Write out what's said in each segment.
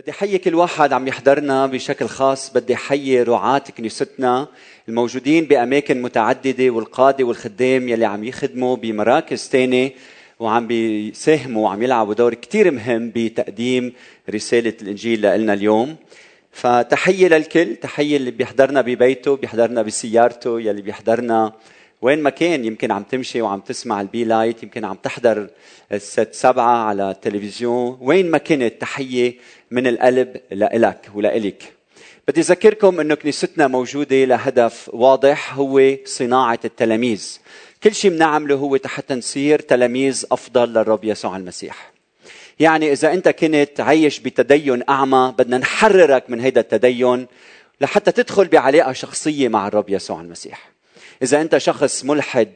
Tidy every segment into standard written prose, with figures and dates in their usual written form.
بدي حيي كل واحد عم يحضرنا بشكل خاص، بدي حيي رعاة كنيستنا الموجودين بأماكن متعددة والقادة والخدام يلي عم يخدموا بمراكز تانية وعم بيساهموا وعم يلعبوا دور كتير مهم بتقديم رسالة الإنجيل لنا اليوم. فتحية للكل، تحية اللي بيحضرنا ببيته، بيحضرنا بسيارته، يلي بيحضرنا وين ما كان، يمكن عم تمشي وعم تسمع البي لايت، يمكن عم تحضر الساعة 7 على التلفزيون، وين ما كانت تحية من القلب لإلك ولإلك. بدي أذكركم أنه كنيستنا موجودة لهدف واضح، هو صناعة التلاميذ. كل شيء بنعمله هو حتى نصير تلاميذ أفضل للرب يسوع المسيح. يعني إذا أنت كنت عايش بتدين أعمى، بدنا نحررك من هيدا التدين لحتى تدخل بعلاقة شخصية مع الرب يسوع المسيح. إذا أنت شخص ملحد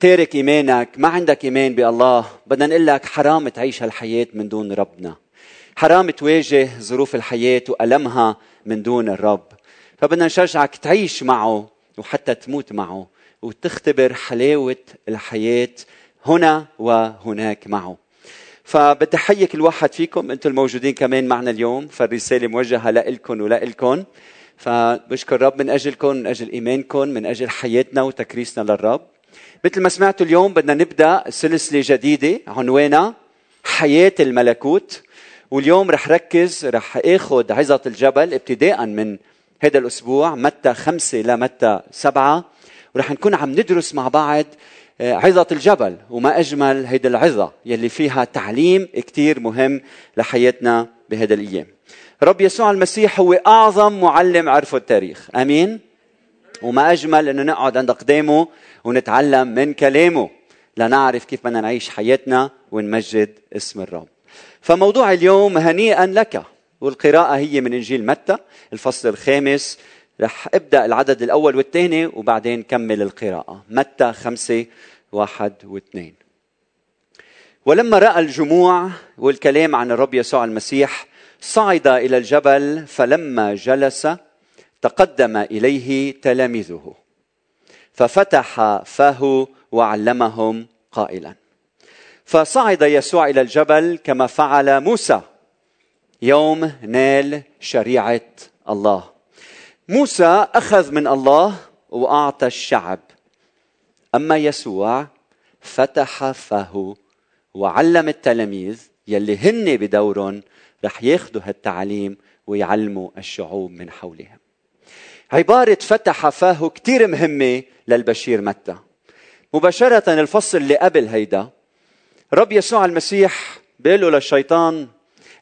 تارك إيمانك، ما عندك إيمان بالله، بدنا نقول لك حرام تعيش هالحياة من دون ربنا، حرام تواجه ظروف الحياة وألمها من دون الرب. فبدنا نشجعك تعيش معه وحتى تموت معه وتختبر حلاوة الحياة هنا وهناك معه. فبدي أحيي كل واحد فيكم، أنتم الموجودين كمان معنا اليوم، فالرسالة موجهة لإلكن ولإلكن. فبشكر الرب من أجلكم، من أجل إيمانكم، من أجل حياتنا وتكريسنا للرب. مثل ما سمعتوا اليوم بدنا نبدأ سلسلة جديدة عنوانها حياة الملكوت، واليوم رح أخذ عظة الجبل ابتداء من هذا الأسبوع، متى 5 لمتى 7، ورح نكون عم ندرس مع بعض عظة الجبل. وما أجمل هيدا العظة يلي فيها تعليم كتير مهم لحياتنا بهذا الأيام. رب يسوع المسيح هو أعظم معلم عرفه التاريخ، أمين؟ وما أجمل أنه نقعد عند قدامه ونتعلم من كلامه لنعرف كيف بدنا نعيش حياتنا ونمجد اسم الرب. فموضوع اليوم هنيئا لك، والقراءة هي من إنجيل متى الفصل 5. رح أبدأ العدد 1 و2 وبعدين كمل القراءة، متى 5:1-2. ولما رأى الجموع والكلام عن الرب يسوع المسيح صعد إلى الجبل، فلما جلس تقدم إليه تلاميذه ففتح فاه وعلمهم قائلا. فصعد يسوع إلى الجبل كما فعل موسى يوم نال شريعة الله. موسى أخذ من الله وأعطى الشعب، أما يسوع فتح فاه وعلم التلاميذ يلي هن بدورهم رح ياخدوا هالتعليم ويعلموا الشعوب من حولهم. عبارة فتح فاه كتير مهمة للبشير متى. مباشرة الفصل اللي قبل هيدا رب يسوع المسيح بيقوله للشيطان: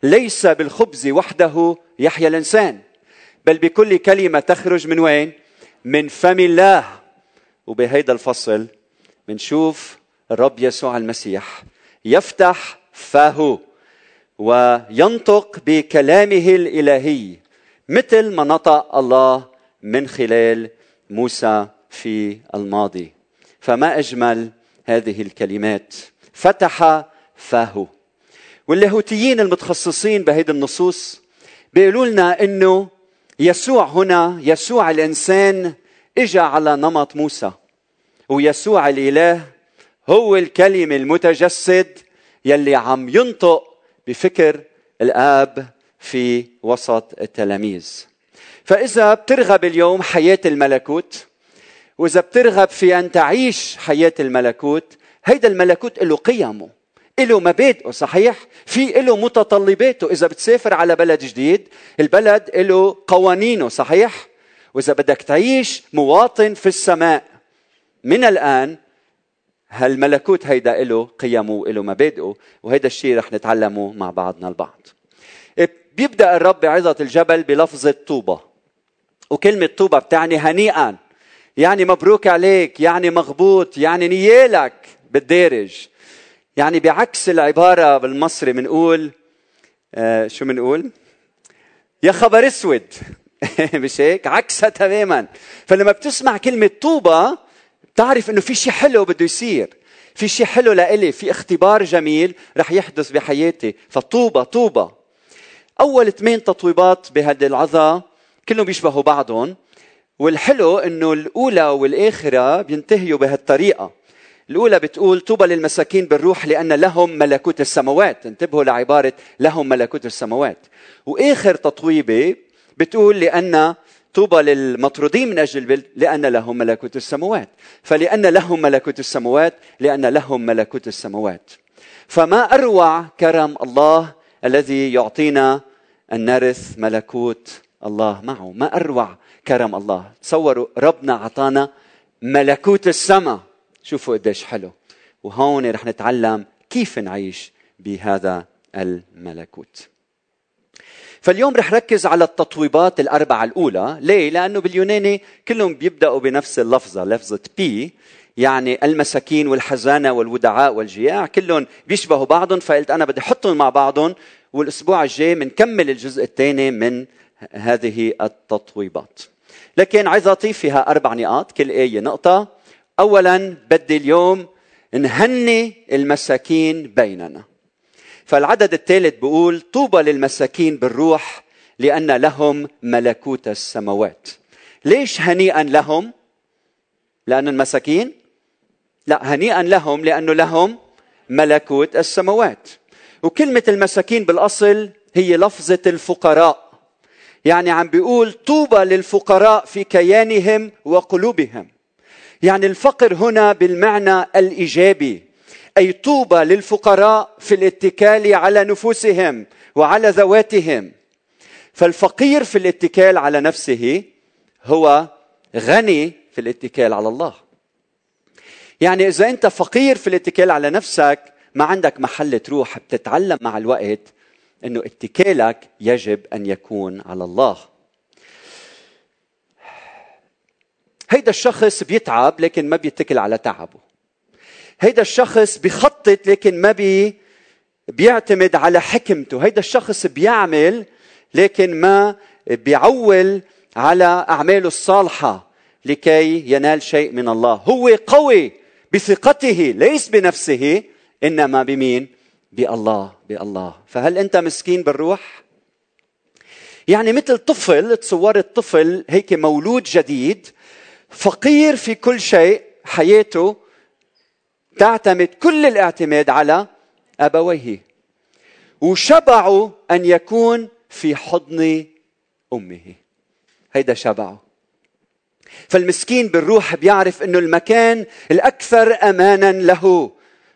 ليس بالخبز وحده يحيى الإنسان، بل بكل كلمة تخرج من وين؟ من فم الله. وبهيدا الفصل منشوف الرب يسوع المسيح يفتح فاه وينطق بكلامه الإلهي مثل ما نطق الله من خلال موسى في الماضي. فما أجمل هذه الكلمات، فتح فاه. واللاهوتيين المتخصصين بهيدا النصوص بيقولوا لنا إنه يسوع هنا، يسوع الإنسان، إجا على نمط موسى، ويسوع الإله هو الكلمة المتجسد يلي عم ينطق بفكر الآب في وسط التلاميذ. فإذا بترغب اليوم حياة الملكوت، وإذا بترغب في أن تعيش حياة الملكوت، هيدا الملكوت له قيمه، له مبادئه، صحيح؟ في له متطلباته. إذا بتسافر على بلد جديد، البلد له قوانينه، صحيح؟ وإذا بدك تعيش مواطن في السماء من الآن، هالملكوت هيدا له قيمه وله مبادئه، وهيدا الشيء رح نتعلمه مع بعضنا البعض. بيبدأ الرب بعظة الجبل بلفظ الطوبة، وكلمة طوبة بتعني هنيئا، يعني مبروك عليك، يعني مغبوط، يعني نيالك بالدارج. يعني بعكس العبارة بالمصري منقول شو منقول؟ يا خبر اسود مش هيك؟ عكسها تماما. فلما بتسمع كلمة طوبة بتعرف انه في شي حلو بده يصير، في شي حلو لإلي، في اختبار جميل رح يحدث بحياتي. فطوبة طوبة. أول 8 تطويبات بهذه العظة كلهم بيشبهوا بعضهم، والحلو انه الأولى والآخرة بينتهيوا بهالطريقة. الأولى بتقول طوبى للمساكين بالروح لأن لهم ملكوت السماوات. انتبهوا لعبارة لهم ملكوت السماوات. وآخر تطويبة بتقول لأن طوبى للمطرودين من أجل لأن لهم ملكوت السماوات. فلأن لهم ملكوت السماوات لأن لهم ملكوت السماوات. فما أروع كرم الله الذي يعطينا أن نرث ملكوت الله معه. ما أروع كرم الله. تصوروا ربنا عطانا ملكوت السماء. شوفوا قديش حلو. وهون رح نتعلم كيف نعيش بهذا الملكوت. فاليوم رح ركز على التطويبات الأربعة الأولى. ليه؟ لأنه باليوناني كلهم بيبدأوا بنفس اللفظة، لفظة بي، يعني المساكين والحزانة والودعاء والجياع، كلهم بيشبهوا بعضهم. فقلت أنا بدي أحطهم مع بعضهم، والأسبوع الجاي منكمل الجزء الثاني من هذه التطويبات. لكن عايز أضيف فيها 4 نقاط، كل آية نقطة. أولاً بدي اليوم نهني المساكين بيننا. فالعدد الثالث بيقول طوبى للمساكين بالروح لأن لهم ملكوت السماوات. ليش هنيئاً لهم؟ لأن المساكين؟ لا، هنيئاً لهم لأنه لهم ملكوت السماوات. وكلمة المساكين بالأصل هي لفظة الفقراء. يعني عم بيقول طوبى للفقراء في كيانهم وقلوبهم. يعني الفقر هنا بالمعنى الإيجابي، أي طوبى للفقراء في الاتكال على نفوسهم وعلى ذواتهم. فالفقير في الاتكال على نفسه هو غني في الاتكال على الله. يعني إذا أنت فقير في الاتكال على نفسك ما عندك محل تروح. بتتعلم مع الوقت أنه اتكالك يجب أن يكون على الله. هيدا الشخص بيتعب لكن ما بيتكل على تعبه. هيدا الشخص بيخطط لكن ما بيعتمد على حكمته. هيدا الشخص بيعمل لكن ما بيعول على أعماله الصالحة لكي ينال شيء من الله. هو قوي بثقته ليس بنفسه إنما بمين؟ بالله. فهل أنت مسكين بالروح؟ يعني مثل طفل، تصور الطفل هيك مولود جديد فقير في كل شيء. حياته تعتمد كل الاعتماد على أبويه، وشبعه أن يكون في حضن أمه. هيدا شبعه. فالمسكين بالروح بيعرف أنه المكان الأكثر أمانا له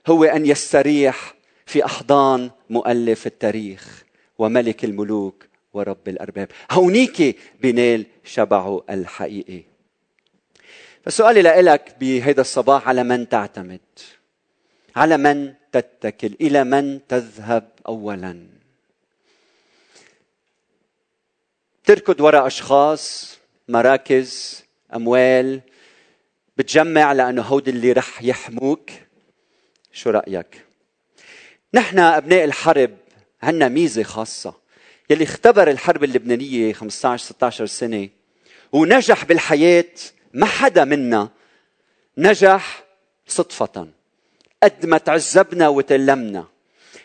هو أن يستريح في أحضان مؤلف التاريخ وملك الملوك ورب الأرباب. هونيك بنال شبعه الحقيقي. فسؤالي لإلك بهذا الصباح، على من تعتمد؟ على من تتكل؟ إلى من تذهب أولا؟ تركض وراء أشخاص، مراكز، أموال، بتجمع لأنه هود اللي رح يحموك. شو رأيك؟ نحن أبناء الحرب عنا ميزة خاصة. يلي اختبر الحرب اللبنانية 15-16 سنة ونجح بالحياة، ما حدا منا نجح صدفة قد ما تعذبنا وتلمنا.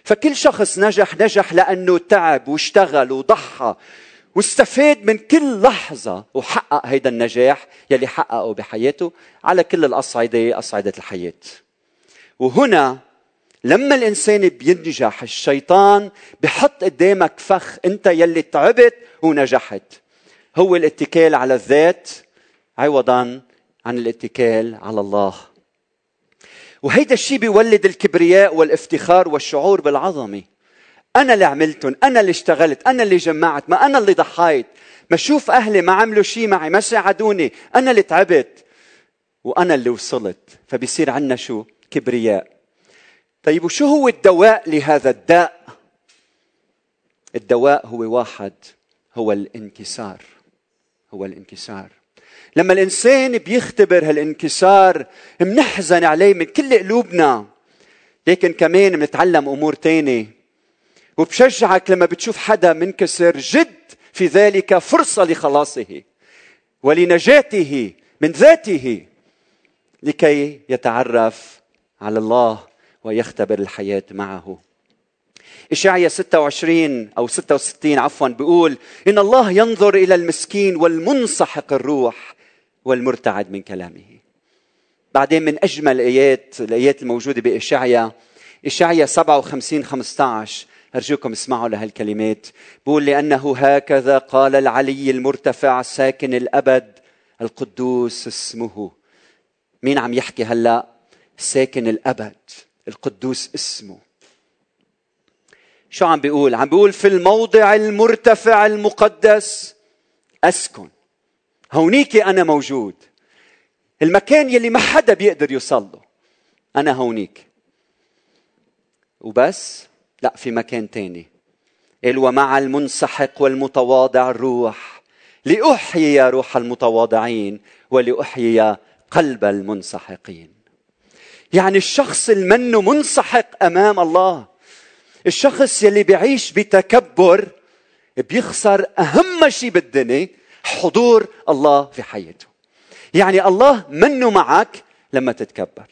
فكل شخص نجح لأنه تعب واشتغل وضحى واستفاد من كل لحظة وحقق هيدا النجاح يلي حققه بحياته على كل الأصعدة، أصعدة الحياة. وهنا لما الإنسان بينجح الشيطان بحط قدامك فخ، أنت يلي تعبت ونجحت. هو الاتكال على الذات عوضا عن الاتكال على الله. وهيدا الشيء بيولد الكبرياء والافتخار والشعور بالعظمة. أنا اللي عملتهم، أنا اللي اشتغلت، أنا اللي جمعت، ما أنا اللي ضحيت، ما شوف أهلي ما عملوا شيء معي، ما ساعدوني، أنا اللي تعبت وأنا اللي وصلت. فبيصير عنا شو؟ كبرياء. طيب وشو هو الدواء لهذا الداء؟ الدواء هو واحد، هو الانكسار. هو الانكسار. لما الإنسان بيختبر هالانكسار منحزن عليه من كل قلوبنا، لكن كمان منتعلم أمور تاني. وبشجعك لما بتشوف حدا منكسر جد في ذلك فرصة لخلاصه ولنجاته من ذاته لكي يتعرف على الله ويختبر الحياة معه. إشعياء 66 بيقول إن الله ينظر إلى المسكين والمنسحق الروح والمرتعد من كلامه. بعدين من أجمل الآيات الموجودة بإشعياء، إشعياء 57:15، أرجوكم اسمعوا لهالكلمات. بقول لأنه هكذا قال العلي المرتفع ساكن الأبد القدوس اسمه. مين عم يحكي هلأ؟ ساكن الأبد القدوس اسمه. شو عم بيقول؟ عم بيقول في الموضع المرتفع المقدس أسكن، هونيكي أنا موجود. المكان يلي ما حدا بيقدر يوصله، أنا هونيك. وبس لا، في مكان تاني. قال ومع المنسحق والمتواضع الروح لأحيي روح المتواضعين ولأحيي قلب المنسحقين. يعني الشخص المنه منسحق أمام الله، الشخص يلي بيعيش بتكبر بيخسر أهم شيء بالدنيا، حضور الله في حياته. يعني الله منه معك لما تتكبر.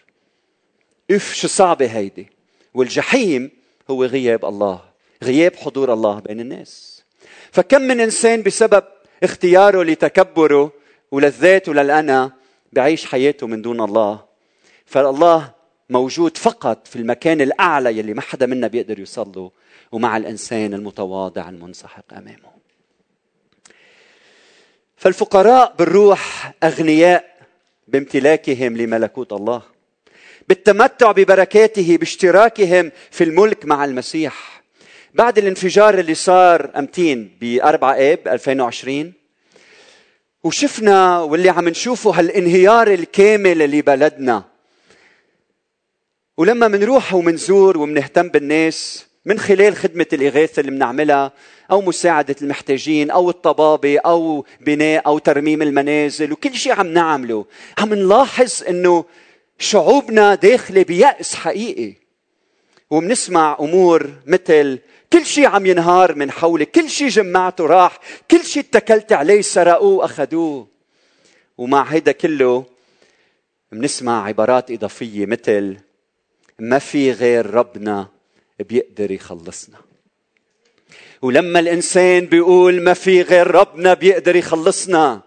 اف شو صعبة هيدي. والجحيم هو غياب الله، غياب حضور الله بين الناس. فكم من إنسان بسبب اختياره لتكبره وللذات وللأنا بعيش حياته من دون الله. فالله موجود فقط في المكان الأعلى يلي ما حدا منا بيقدر يوصله، ومع الإنسان المتواضع المنسحق أمامه. فالفقراء بالروح أغنياء بامتلاكهم لملكوت الله، بالتمتع ببركاته، باشتراكهم في الملك مع المسيح. بعد الانفجار اللي صار أمتين ب4 آب 2020، وشفنا واللي عم نشوفه هالانهيار الكامل اللي بلدنا. ولما منروح ومنزور ومنهتم بالناس من خلال خدمة الإغاثة اللي منعملها، أو مساعدة المحتاجين، أو الطبابة، أو بناء، أو ترميم المنازل، وكل شيء عم نعمله، عم نلاحظ أنه شعوبنا داخلة بيأس حقيقي. ومنسمع أمور مثل كل شيء عم ينهار من حولي، كل شيء جمعته راح، كل شيء اتكلت عليه سرقوه أخذوه. ومع هيدا كله منسمع عبارات إضافية مثل ما في غير ربنا بيقدر يخلصنا. ولما الإنسان بيقول ما في غير ربنا بيقدر يخلصنا،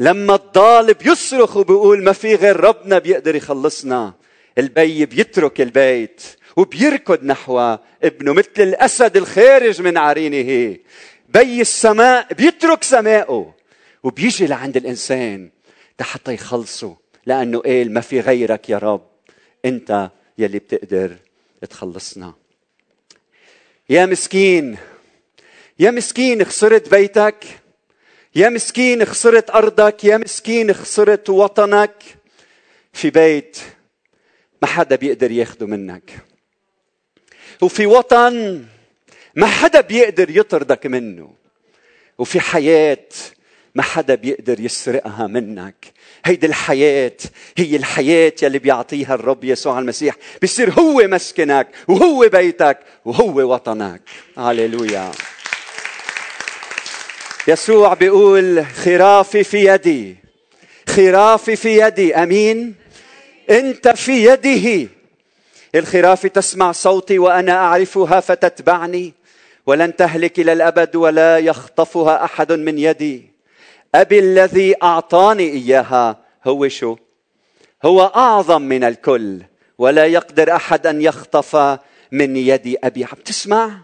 لما الضالب يصرخ وبيقول ما في غير ربنا بيقدر يخلصنا، البي بيترك البيت وبيركض نحو ابنه مثل الأسد الخارج من عرينه. بي السماء بيترك سمائه وبيجي لعند الإنسان حتى يخلصه، لأنه قال ما في غيرك يا رب، أنت يلي بتقدر تخلصنا. يا مسكين، يا مسكين خسرت بيتك، يا مسكين خسرت أرضك، يا مسكين خسرت وطنك. في بيت ما حدا بيقدر ياخده منك، وفي وطن ما حدا بيقدر يطردك منه، وفي حياة ما حدا بيقدر يسرقها منك. هيدي الحياة هي الحياة يلي بيعطيها الرب يسوع المسيح. بيصير هو مسكنك وهو بيتك وهو وطنك. هاليلويا. يسوع بيقول خرافي في يدي، خرافي في يدي. أمين. أنت في يده. الخراف تسمع صوتي وأنا أعرفها فتتبعني، ولن تهلك إلى الأبد ولا يخطفها أحد من يدي. أبي الذي أعطاني إياها هو شو؟ هو أعظم من الكل، ولا يقدر أحد أن يخطف من يدي أبي. عم تسمع؟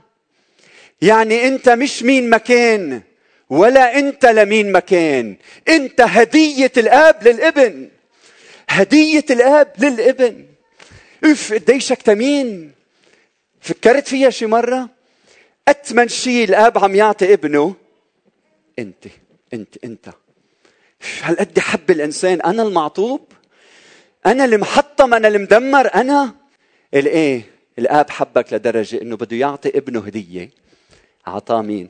يعني أنت مش مين مكان، ولا أنت لمين مكان. أنت هدية الآب للابن، هدية الآب للابن. اف قديشك تمين. فكرت فيها شي مرة؟ أتمن شي الآب عم يعطي ابنه أنت. أنت هالقد حب الإنسان. أنا المعطوب، أنا المحطم، أنا المدمر، أنا الإيه. الآب حبك لدرجة أنه بده يعطي ابنه هدية. عطاه مين؟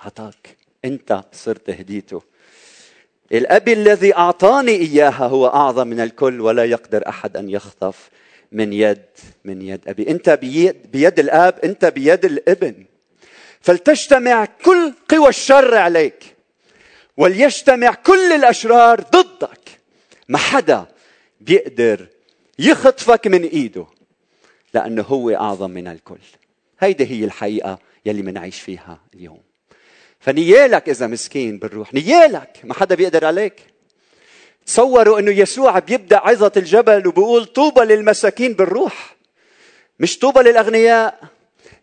عطاك أنت، صرت هديته. الأب الذي أعطاني إياها هو أعظم من الكل، ولا يقدر أحد أن يخطف من يد أبي. أنت بيد الآب، أنت بيد الابن. فلتجتمع كل قوى الشر عليك، وليجتمع كل الأشرار ضدك. ما حدا بيقدر يخطفك من إيده، لأنه هو أعظم من الكل. هيدي هي الحقيقة يلي منعيش فيها اليوم. فنيالك إذا مسكين بالروح، نيالك ما حدا بيقدر عليك. صوروا أنه يسوع بيبدأ عظة الجبل وبيقول طوبى للمساكين بالروح. مش طوبى للأغنياء،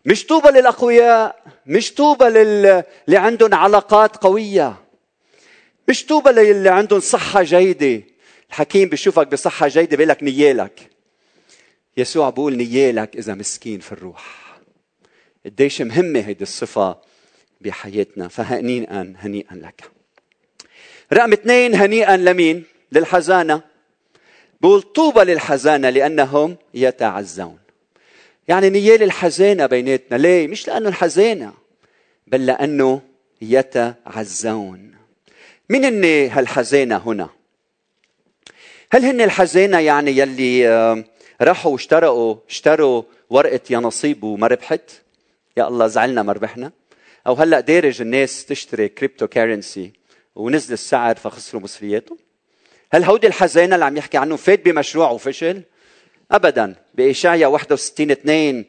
مش طوبى للأقوياء، مش طوبى اللي عندهم علاقات قوية، مش طوبى اللي عندهم صحة جيدة. الحكيم بيشوفك بصحة جيدة بيقولك نيالك. يسوع بيقول نيالك إذا مسكين في الروح. قديش مهمة هيدي الصفة بحياتنا. فهنيئا هنيئا لك. رقم 2 هنيئا لمين؟ للحزانة. بقول طوبى للحزانة لأنهم يتعزون. يعني نيال الحزانة بيناتنا. ليه؟ مش لأنه الحزانة بل لأنه يتعزون. مين هن هالحزانة هنا؟ هل هن الحزانة يعني يلي راحوا اشتروا ورقة ينصيب وما ربحت؟ يا الله زعلنا ما ربحنا. أو هلأ دارج الناس تشتري كريبتو كارنسي ونزل السعر فخسروا مصرياتهم؟ هل هودي الحزانة اللي عم يحكي عنه فات بمشروع وفشل؟ أبداً. بإشعياء 61:2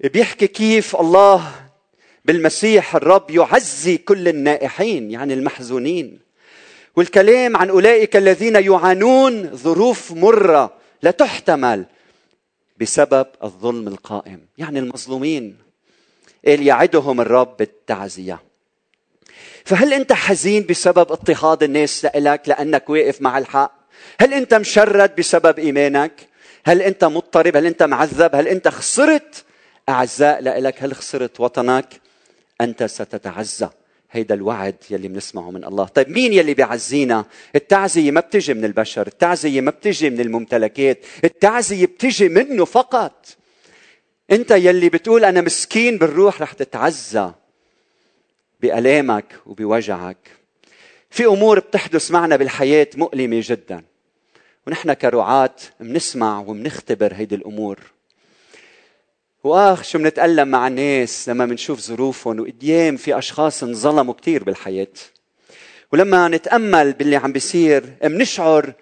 بيحكي كيف الله بالمسيح الرب يعزي كل النائحين يعني المحزونين. والكلام عن أولئك الذين يعانون ظروف مرة لا تحتمل بسبب الظلم القائم، يعني المظلومين اللي يعدهم الرب بالتعزية. فهل أنت حزين بسبب اضطهاد الناس لك لأنك واقف مع الحق؟ هل أنت مشرد بسبب إيمانك؟ هل أنت مضطرب؟ هل أنت معذب؟ هل أنت خسرت أعزاء لك؟ هل خسرت وطنك؟ أنت ستتعزى. هيدا الوعد يلي بنسمعه من الله. طيب مين يلي بيعزينا؟ التعزية ما بتجي من البشر، التعزية ما بتجي من الممتلكات، التعزية بتجي منه فقط. أنت يلي بتقول أنا مسكين بالروح رح تتعزى بألامك وبوجعك. في أمور بتحدث معنا بالحياة مؤلمة جدا ونحن كرعاة منسمع ومنختبر هيدي الأمور. وآخ شو منتألم مع الناس لما منشوف ظروفهم. وقديم في أشخاص انظلموا كتير بالحياة، ولما نتأمل باللي عم بيصير منشعر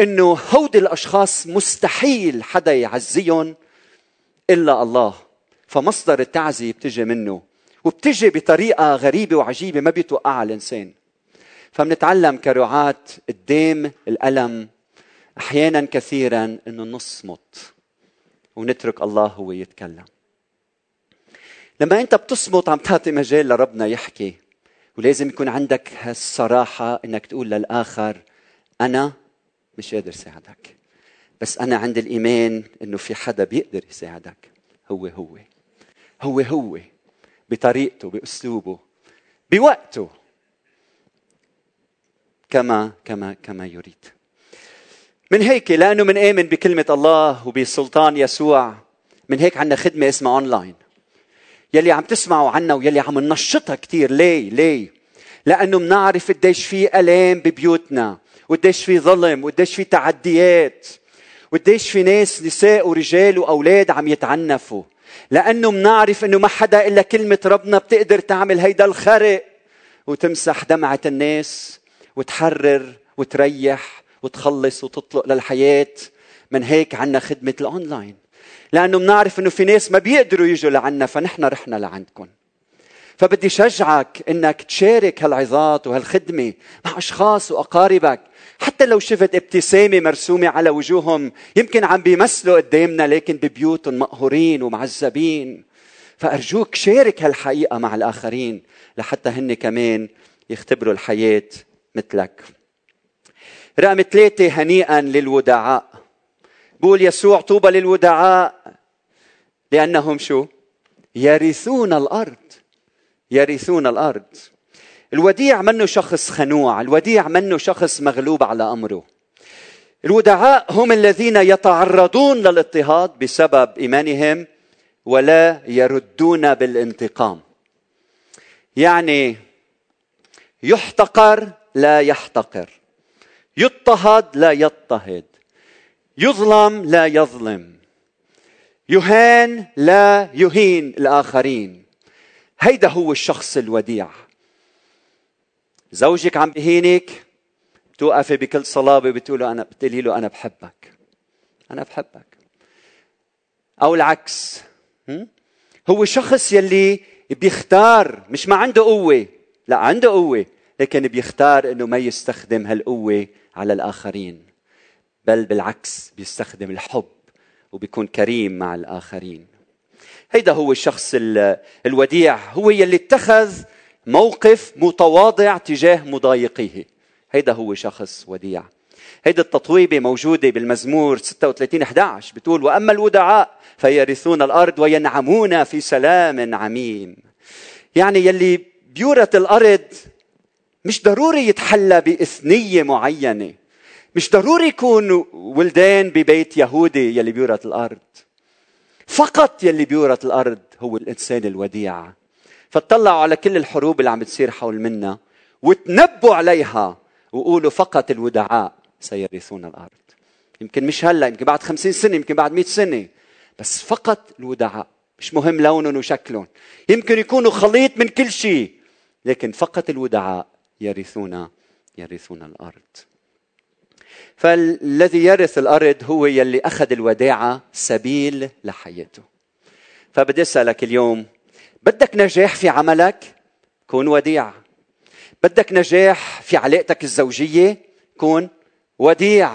إنه هودي الأشخاص مستحيل حدا يعزيهم إلا الله. فمصدر التعزية بتجي منه وبتجي بطريقة غريبة وعجيبة ما بيتوقع على الإنسان. فمنتعلم كرعاة قدام الألم أحيانا كثيرا إنه نصمت ونترك الله هو يتكلم. لما أنت بتصمت عم تعطي مجال لربنا يحكي. ولازم يكون عندك هالصراحة إنك تقول للآخر أنا مش قادر ساعدك، بس أنا عند الإيمان إنه في حدا بيقدر يساعدك. هو هو هو هو بطريقته بأسلوبه بوقته كما يريد. من هيك لأنه من آمن بكلمة الله وبسلطان يسوع، من هيك عنا خدمة اسمها أونلاين يلي عم تسمعوا عنا ويلي عم ننشطها كتير. ليه؟ لأنه منعرف قديش في ألام ببيوتنا، وقديش في ظلم، وقديش في تعديات، وقديش في ناس نساء ورجال وأولاد عم يتعنفوا. لأنه منعرف أنه ما حدا إلا كلمة ربنا بتقدر تعمل هيدا الخرق وتمسح دمعة الناس وتحرر وتريح وتخلص وتطلق للحياة. من هيك عنا خدمة الأونلاين، لأنه منعرف أنه في ناس ما بيقدروا يجوا لعنا فنحن رحنا لعندكم. فبدي شجعك أنك تشارك هالعظات وهالخدمة مع أشخاص وأقاربك. حتى لو شفت ابتسامة مرسومة على وجوههم يمكن عم بيمثلوا قدامنا لكن ببيوتهم مقهورين ومعذبين، فأرجوك شارك هالحقيقة مع الآخرين لحتى هن كمان يختبروا الحياة مثلك. رقم 3 هنيئا للودعاء. بقول يسوع طوبى للودعاء لأنهم شو؟ يرثون الأرض. الوديع منه شخص خنوع، الوديع منه شخص مغلوب على أمره. الودعاء هم الذين يتعرضون للاضطهاد بسبب إيمانهم ولا يردون بالانتقام. يعني يحتقر لا يحتقر، يضطهد لا يضطهد، يظلم لا يظلم، يهان لا يهين الآخرين. هيدا هو الشخص الوديع. زوجك عم بهينك بتوقفي بكل صلابة بتقولي له أنا بحبك أنا بحبك. أو العكس، هو شخص يلي بيختار. مش ما عنده قوة، لا عنده قوة، لكن بيختار أنه ما يستخدم هالقوة على الآخرين، بل بالعكس بيستخدم الحب وبيكون كريم مع الآخرين. هيدا هو الشخص الوديع، هو يلي اتخذ موقف متواضع تجاه مضايقيه. هيدا هو شخص وديع. هيدا التطويبة موجودة بالمزمور 36:11 بتقول: وأما الودعاء فيرثون الأرض وينعمون في سلام عميم. يعني يلي بيورث الأرض مش ضروري يتحلى بإثنية معينة، مش ضروري يكون ولدان ببيت يهودي يلي بيورث الأرض، فقط يلي بيورث الأرض هو الإنسان الوديع. فتطلعوا على كل الحروب اللي عم بتصير حول منا وتنبوا عليها وقولوا فقط الودعاء سيرثون الأرض. يمكن مش هلأ، يمكن بعد 50 سنة، يمكن بعد 100 سنة، بس فقط الودعاء. مش مهم لونهم وشكلهم، يمكن يكونوا خليط من كل شيء، لكن فقط الودعاء يرثون الأرض. فالذي يرث الأرض هو يلي أخذ الوداعة سبيل لحياته. فبدي أسألك اليوم: بدك نجاح في عملك؟ كون وديع. بدك نجاح في علاقتك الزوجية؟ كون وديع.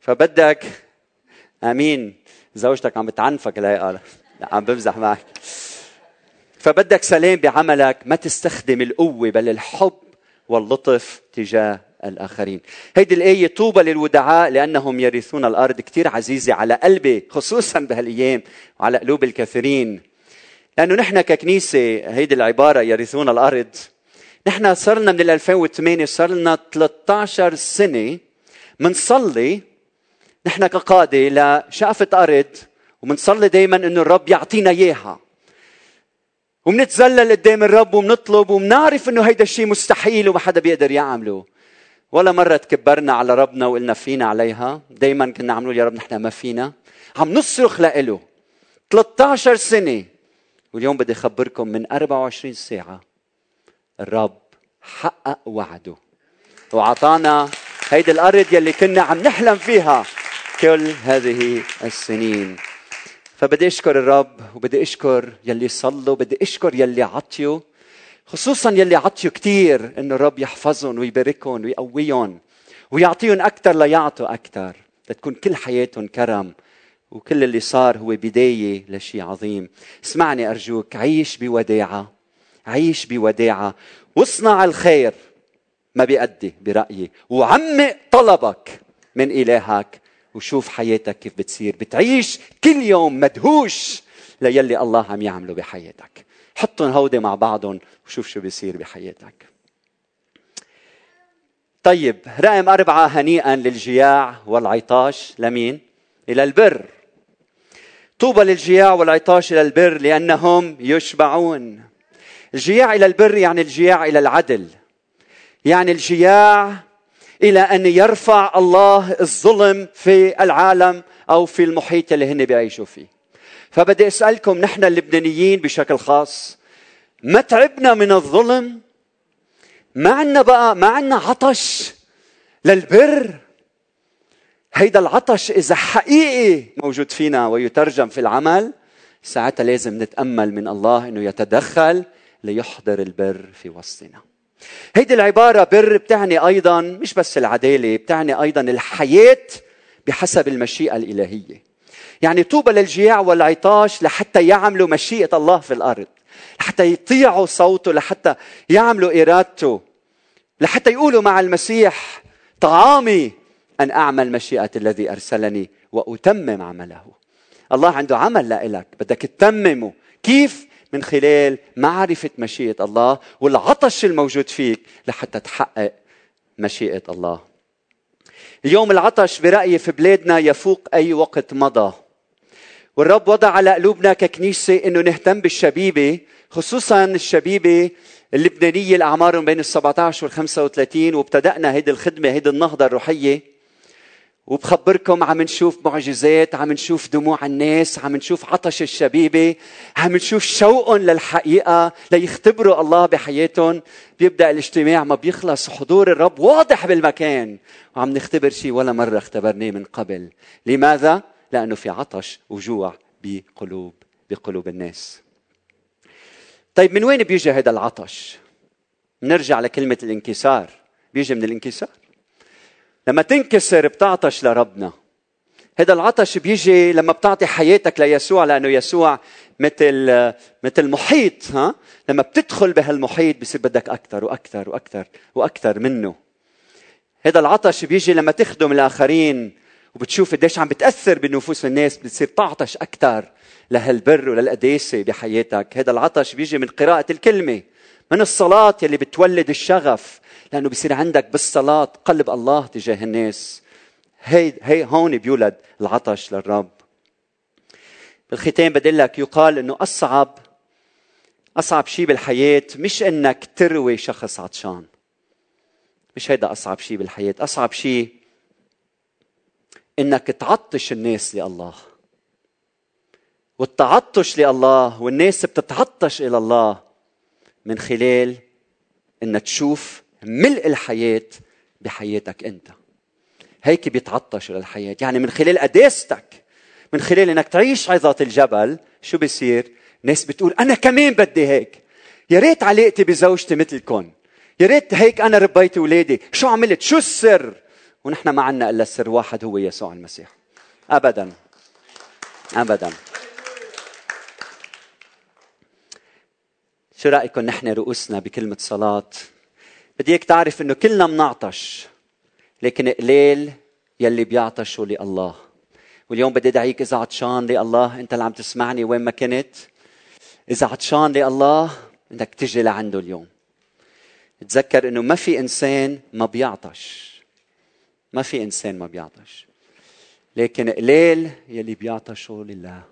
فبدك أمين، زوجتك عم بتعنفك لا عم بمزح معك. فبدك سلام بعملك؟ ما تستخدم القوة بل الحب واللطف تجاه الآخرين. هيدي الآية طوبى للودعاء لأنهم يرثون الأرض كتير عزيزة على قلبي، خصوصا بهالأيام، وعلى قلوب الكثيرين. لأنه نحن ككنيسة هيدي العبارة يرثون الأرض، نحن صرنا من 2008 صرنا 13 سنة منصلي نحن كقادة لشقفة أرض، ومنصلي دايما أنه الرب يعطينا إياها، ومنتزلل قدام الرب ومنطلب، ومنعرف أنه هيدا الشيء مستحيل وما حدا بيقدر يعمله. ولا مرة تكبرنا على ربنا وقلنا فينا عليها، دايما كنا عملوا يا رب نحن ما فينا، عم نصرخ لإله 13 سنة. واليوم بدي أخبركم من 24 ساعة الرب حقق وعده وعطانا هيدي الأرض يلي كنا عم نحلم فيها كل هذه السنين. فبدي أشكر الرب، وبدي أشكر يلي صلوا، وبدي أشكر يلي عطيوا، خصوصا يلي عطيوا كتير، إنه الرب يحفظهم ويباركهم ويقويهم ويعطيهم أكتر ليعطوا أكتر، لتكون كل حياتهم كرم، وكل اللي صار هو بداية لشيء عظيم. اسمعني أرجوك، عيش بوداعة واصنع الخير ما بيأدي برأيي، وعمق طلبك من إلهك، وشوف حياتك كيف بتصير بتعيش كل يوم مدهوش ليلي الله عم يعمله بحياتك. حطهم هودي مع بعضهم وشوف شو بيصير بحياتك. طيب، رقم 4: هنيئا للجياع والعطاش. لمين؟ إلى البر. طوبى للجياع والعطاش إلى البر لأنهم يشبعون. الجياع إلى البر يعني الجياع إلى العدل، يعني الجياع إلى أن يرفع الله الظلم في العالم أو في المحيط اللي هن بيعيشوا فيه. فبدي أسألكم نحن اللبنانيين بشكل خاص، ما تعبنا من الظلم؟ ما عنا عطش للبر؟ هيدا العطش إذا حقيقي موجود فينا ويترجم في العمل، ساعتها لازم نتأمل من الله أنه يتدخل ليحضر البر في وسطنا. هيدي العبارة بر بتعني أيضا مش بس العدالة، بتعني أيضا الحياة بحسب المشيئة الإلهية. يعني طوبى للجياع والعطاش لحتى يعملوا مشيئة الله في الأرض، لحتى يطيعوا صوته، لحتى يعملوا إرادته، لحتى يقولوا مع المسيح: طعامي أن أعمل مشيئة الذي أرسلني وأتمم عمله. الله عنده عمل لإلك، بدك تتممه. كيف؟ من خلال معرفة مشيئة الله والعطش الموجود فيك لحتى تحقق مشيئة الله. اليوم العطش برأيي في بلادنا يفوق أي وقت مضى، والرب وضع على قلوبنا ككنيسة أنه نهتم بالشبيبة، خصوصا الشبيبة اللبنانية اللي أعمارهم بين 17 و 35. وابتدأنا هيدي الخدمة، هيدي النهضة الروحية، وبخبركم عم نشوف معجزات، عم نشوف دموع الناس، عم نشوف عطش الشبيبة، عم نشوف شوقهم للحقيقة ليختبروا الله بحياتهم. بيبدأ الاجتماع ما بيخلص، حضور الرب واضح بالمكان، وعم نختبر شيء ولا مرة اختبرناه من قبل. لماذا؟ لأنه في عطش وجوع بقلوب الناس. طيب، من وين بيجي هذا العطش؟ نرجع لكلمة الانكسار. بيجي من الانكسار. لما تنكسر بتعطش لربنا. هذا العطش بيجي لما بتعطي حياتك ليسوع، لأنه يسوع مثل محيط، ها؟ لما بتدخل بهالمحيط بصير بدك أكثر وأكثر وأكثر وأكثر منه. هذا العطش بيجي لما تخدم الآخرين وبتشوف قديش عم بتأثر بنفوس الناس، بتصير تعطش أكثر لهالبر وللقداسة بحياتك. هذا العطش بيجي من قراءة الكلمة، من الصلاة يلي بتولد الشغف، لأنه بيصير عندك بالصلاة قلب الله تجاه الناس. هي هون بيولد العطش للرب. بالختام بدلك يقال إنه أصعب شيء بالحياة مش إنك تروي شخص عطشان، مش هيدا أصعب شيء بالحياة. أصعب شيء إنك تعطش الناس لله، والتعطش لله والناس بتتعطش إلى الله من خلال إن تشوف ملء الحياة بحياتك أنت. هيك بيتعطش للحياة، يعني من خلال قداستك، من خلال إنك تعيش عظات الجبل. شو بيصير؟ ناس بتقول أنا كمان بدي هيك، يا ريت علاقتي بزوجتي مثلكن، يا ريت هيك أنا ربيت أولادي، شو عملت، شو السر؟ ونحن ما عنا إلا السر واحد، هو يسوع المسيح. أبدا أبدا. شو رأيكم نحن رؤوسنا بكلمة صلاة؟ بديك تعرف إنه كلنا منعطش، لكن قليل يلي بيعطشوا لله. واليوم بدي ادعيك، إذا عطشان لله، أنت اللي عم تسمعني وين ما كنت، إذا عطشان لله أنك تجي لعنده اليوم. تذكر إنه ما في إنسان ما بيعطش، ما في إنسان ما بيعطش، لكن قليل يلي بيعطشوا لله،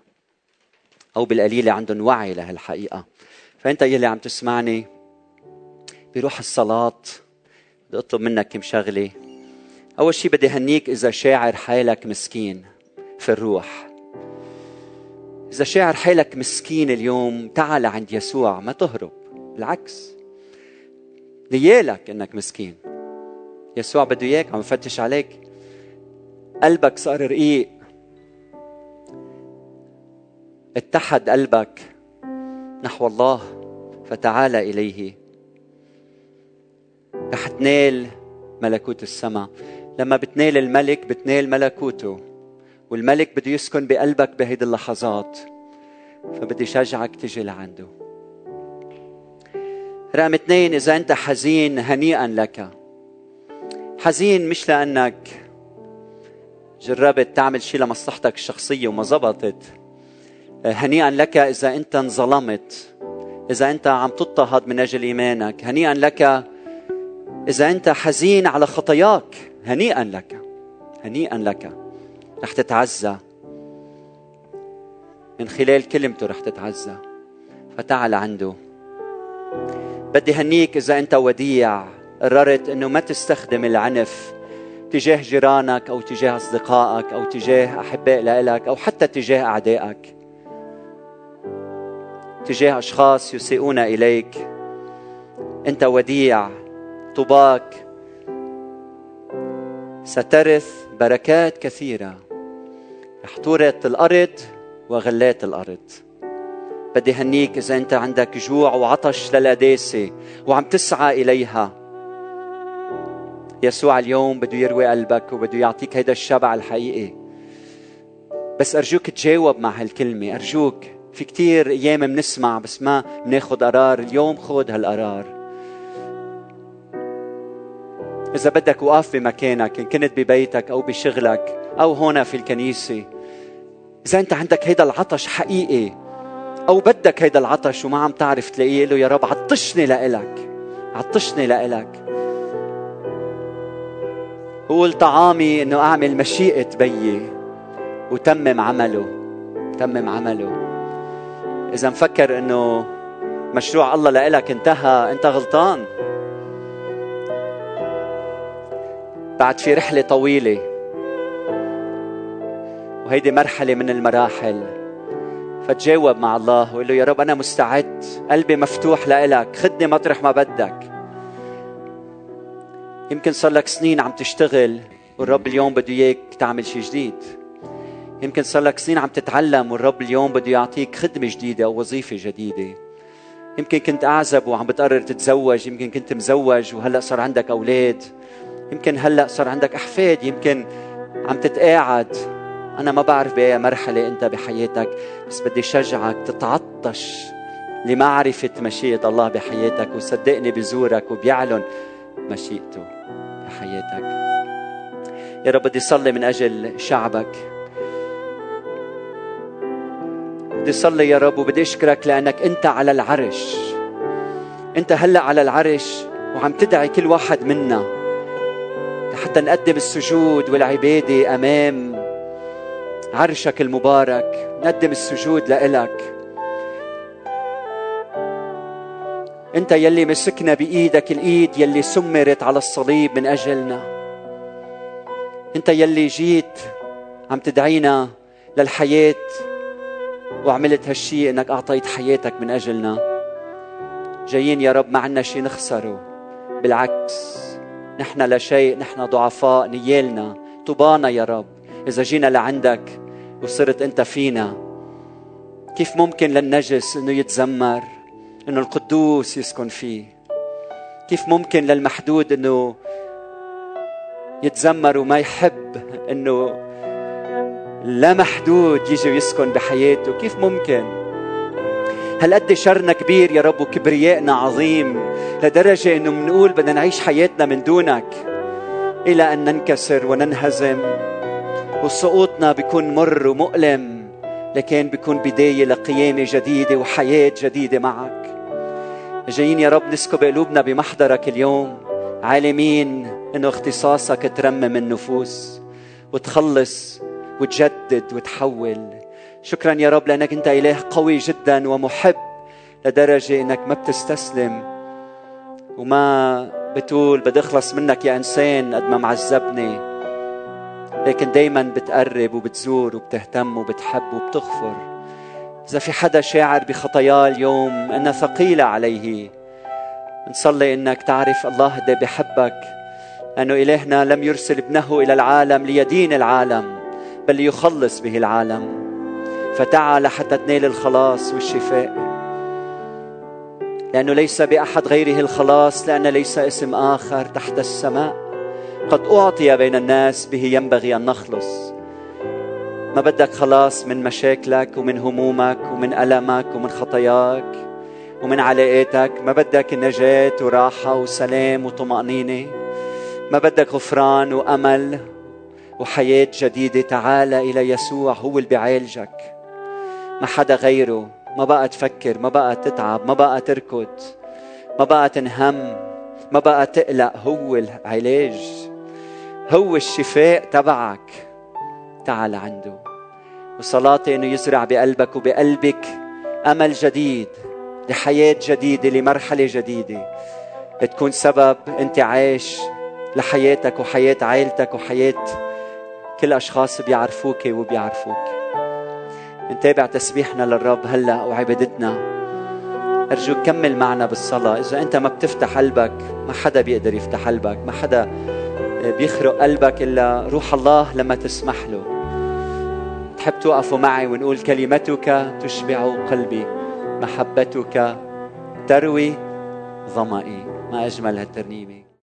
أو بالقليل عندهم وعي لهالحقيقة. فأنت يلي عم تسمعني بروح الصلاة، بدي أطلب منك كم شغلة. أول شيء بدي هنيك إذا شاعر حالك مسكين في الروح. إذا شاعر حالك مسكين اليوم، تعال عند يسوع، ما تهرب، بالعكس نيالك إنك مسكين. يسوع بده إياك، عم يفتش عليك، قلبك صار رقيق، اتحد قلبك نحو الله، فتعال إليه رح تنال ملكوت السماء. لما بتنال الملك بتنال ملكوته، والملك بده يسكن بقلبك بهيد اللحظات، فبدي شجعك تجي لعنده. رقم 2، إذا أنت حزين، هنيئا لك. حزين مش لأنك جربت تعمل شيء لمصلحتك الشخصية وما زبطت. هنيئا لك إذا أنت انظلمت، إذا أنت عم تضطهد من أجل إيمانك. هنيئا لك إذا أنت حزين على خطاياك. هنيئا لك، هنيئا لك. رح تتعزى من خلال كلمته، رح تتعزى، فتعال عنده. بدي هنيك إذا أنت وديع، قررت أنه ما تستخدم العنف تجاه جيرانك أو تجاه أصدقائك أو تجاه أحباء لإلك أو حتى تجاه أعدائك، تجاه أشخاص يسيئون إليك. أنت وديع، طباك، سترث بركات كثيرة، رح تورث الأرض وغلات الأرض. بدي هنيك إذا أنت عندك جوع وعطش للقداسة وعم تسعى إليها. يسوع اليوم بده يروي قلبك وبده يعطيك هيدا الشبع الحقيقي. بس أرجوك تجاوب مع هالكلمة، أرجوك. في كتير أيام منسمع بس ما مناخد قرار. اليوم خد هالقرار. إذا بدك وقف بمكانك، إن كنت ببيتك أو بشغلك أو هنا في الكنيسة، إذا أنت عندك هيدا العطش حقيقي أو بدك هيدا العطش وما عم تعرف تلاقيه، له يا رب عطشني لإلك، عطشني لإلك. قول طعامي إنه أعمل مشيئة بيي وتمم عمله، تمم عمله. إذا مفكر إنه مشروع الله لإلك انتهى، أنت غلطان. بعد في رحلة طويلة، وهيدي مرحلة من المراحل، فتجاوب مع الله وقل له يا رب أنا مستعد، قلبي مفتوح لإلك، خدني مطرح ما بدك. يمكن صار لك سنين عم تشتغل والرب اليوم بده إياك تعمل شيء جديد. يمكن صار لك سنين عم تتعلم والرب اليوم بده يعطيك خدمة جديدة أو وظيفة جديدة. يمكن كنت أعزب وعم بتقرر تتزوج، يمكن كنت مزوج وهلأ صار عندك أولاد، يمكن هلأ صار عندك أحفاد، يمكن عم تتقاعد. أنا ما بعرف بأي مرحلة أنت بحياتك، بس بدي شجعك تتعطش لمعرفة مشيئة الله بحياتك، وصدقني بزورك وبيعلن مشيئته بحياتك. يا رب بدي صلي من أجل شعبك، بدي صلي يا رب وبدي أشكرك لأنك أنت على العرش، أنت هلأ على العرش وعم تدعي كل واحد منا حتى نقدم السجود والعبادة أمام عرشك المبارك، نقدم السجود لإلك. أنت يلي مسكنا بإيدك، الإيد يلي سمرت على الصليب من أجلنا، أنت يلي جيت عم تدعينا للحياة وعملت هالشي، أنك أعطيت حياتك من أجلنا. جايين يا رب ما عنا شي نخسره، بالعكس نحن لا شيء، نحن ضعفاء، نيالنا طوبانا يا رب إذا جينا لعندك وصرت أنت فينا. كيف ممكن للنجس أنه يتزمر أنه القدوس يسكن فيه؟ كيف ممكن للمحدود أنه يتزمر وما يحب أنه لا محدود يجي ويسكن بحياته؟ كيف ممكن؟ هل قد شرنا كبير يا رب وكبريائنا عظيم لدرجة أنه منقول بدنا نعيش حياتنا من دونك إلى أن ننكسر وننهزم، وسقوطنا بيكون مر ومؤلم، لكن بيكون بداية لقيامة جديدة وحياة جديدة معك. جايين يا رب نسكب قلوبنا بمحضرك اليوم، عالمين أنه اختصاصك ترمم النفوس وتخلص وتجدد وتحول. شكرا يا رب لأنك أنت إله قوي جدا ومحب لدرجة أنك ما بتستسلم وما بتقول بدي أخلص منك يا إنسان قد ما معذبني، لكن دايما بتقرب وبتزور وبتهتم وبتحب وبتغفر. إذا في حدا شاعر بخطاياه اليوم أنها ثقيلة عليه، نصلي أنك تعرف الله ده بحبك، أنه إلهنا لم يرسل ابنه إلى العالم ليدين العالم بل ليخلص به العالم، فتعال حتى تنال الخلاص والشفاء، لأنه ليس بأحد غيره الخلاص، لأن ليس اسم آخر تحت السماء قد أعطي بين الناس به ينبغي أن نخلص. ما بدك خلاص من مشاكلك ومن همومك ومن ألمك ومن خطاياك ومن علاقاتك، ما بدك النجاة وراحة وسلام وطمأنينة، ما بدك غفران وأمل وحياة جديدة. تعال إلى يسوع، هو اللي بيعالجك، ما حدا غيره. ما بقى تفكر، ما بقى تتعب، ما بقى تركض، ما بقى تنهم، ما بقى تقلق. هو العلاج، هو الشفاء تبعك، تعال عنده. وصلاتي أنه يزرع بقلبك وبقلبك أمل جديد لحياة جديدة لمرحلة جديدة، لتكون سبب انتعاش لحياتك وحياة عائلتك وحياة كل أشخاص بيعرفوك وبيعرفوك. نتابع تسبيحنا للرب هلأ وعبادتنا. أرجوك كمل معنا بالصلاة. إذا أنت ما بتفتح قلبك، ما حدا بيقدر يفتح قلبك، ما حدا بيخرق قلبك إلا روح الله لما تسمح له. تحب توقفوا معي ونقول كلمتك تشبع قلبي، محبتك تروي ظمائي. ما أجمل هالترنيمة.